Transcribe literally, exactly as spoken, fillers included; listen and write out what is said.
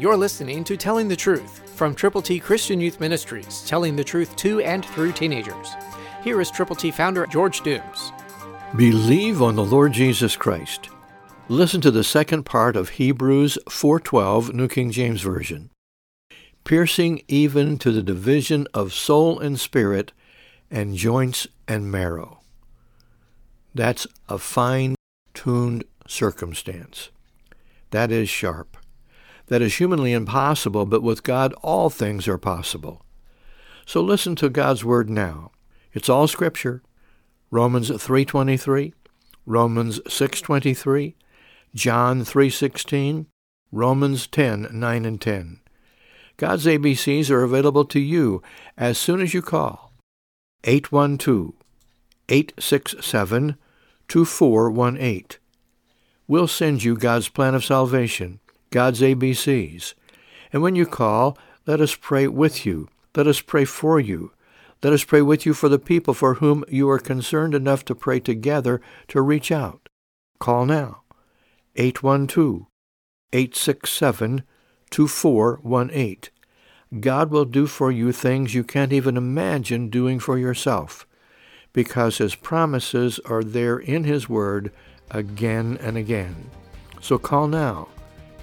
You're listening to Telling the Truth from Triple T Christian Youth Ministries, telling the truth to and through teenagers. Here is Triple T founder George Dooms. Believe on the Lord Jesus Christ. Listen to the second part of Hebrews four twelve, New King James Version. Piercing even to the division of soul and spirit and joints and marrow. That's a fine-tuned circumstance. That is sharp. That is humanly impossible, but with God all things are possible. So listen to God's Word now. It's all Scripture. Romans three twenty-three, Romans six twenty-three, John three sixteen, Romans ten nine and ten. God's A B Cs are available to you as soon as you call eight one two, eight six seven, two four one eight. We'll send you God's plan of salvation, God's A B Cs. And when you call, let us pray with you. Let us pray for you. Let us pray with you for the people for whom you are concerned enough to pray together to reach out. Call now, eight one two, eight six seven, two four one eight. God will do for you things you can't even imagine doing for yourself, because His promises are there in His Word again and again. So call now,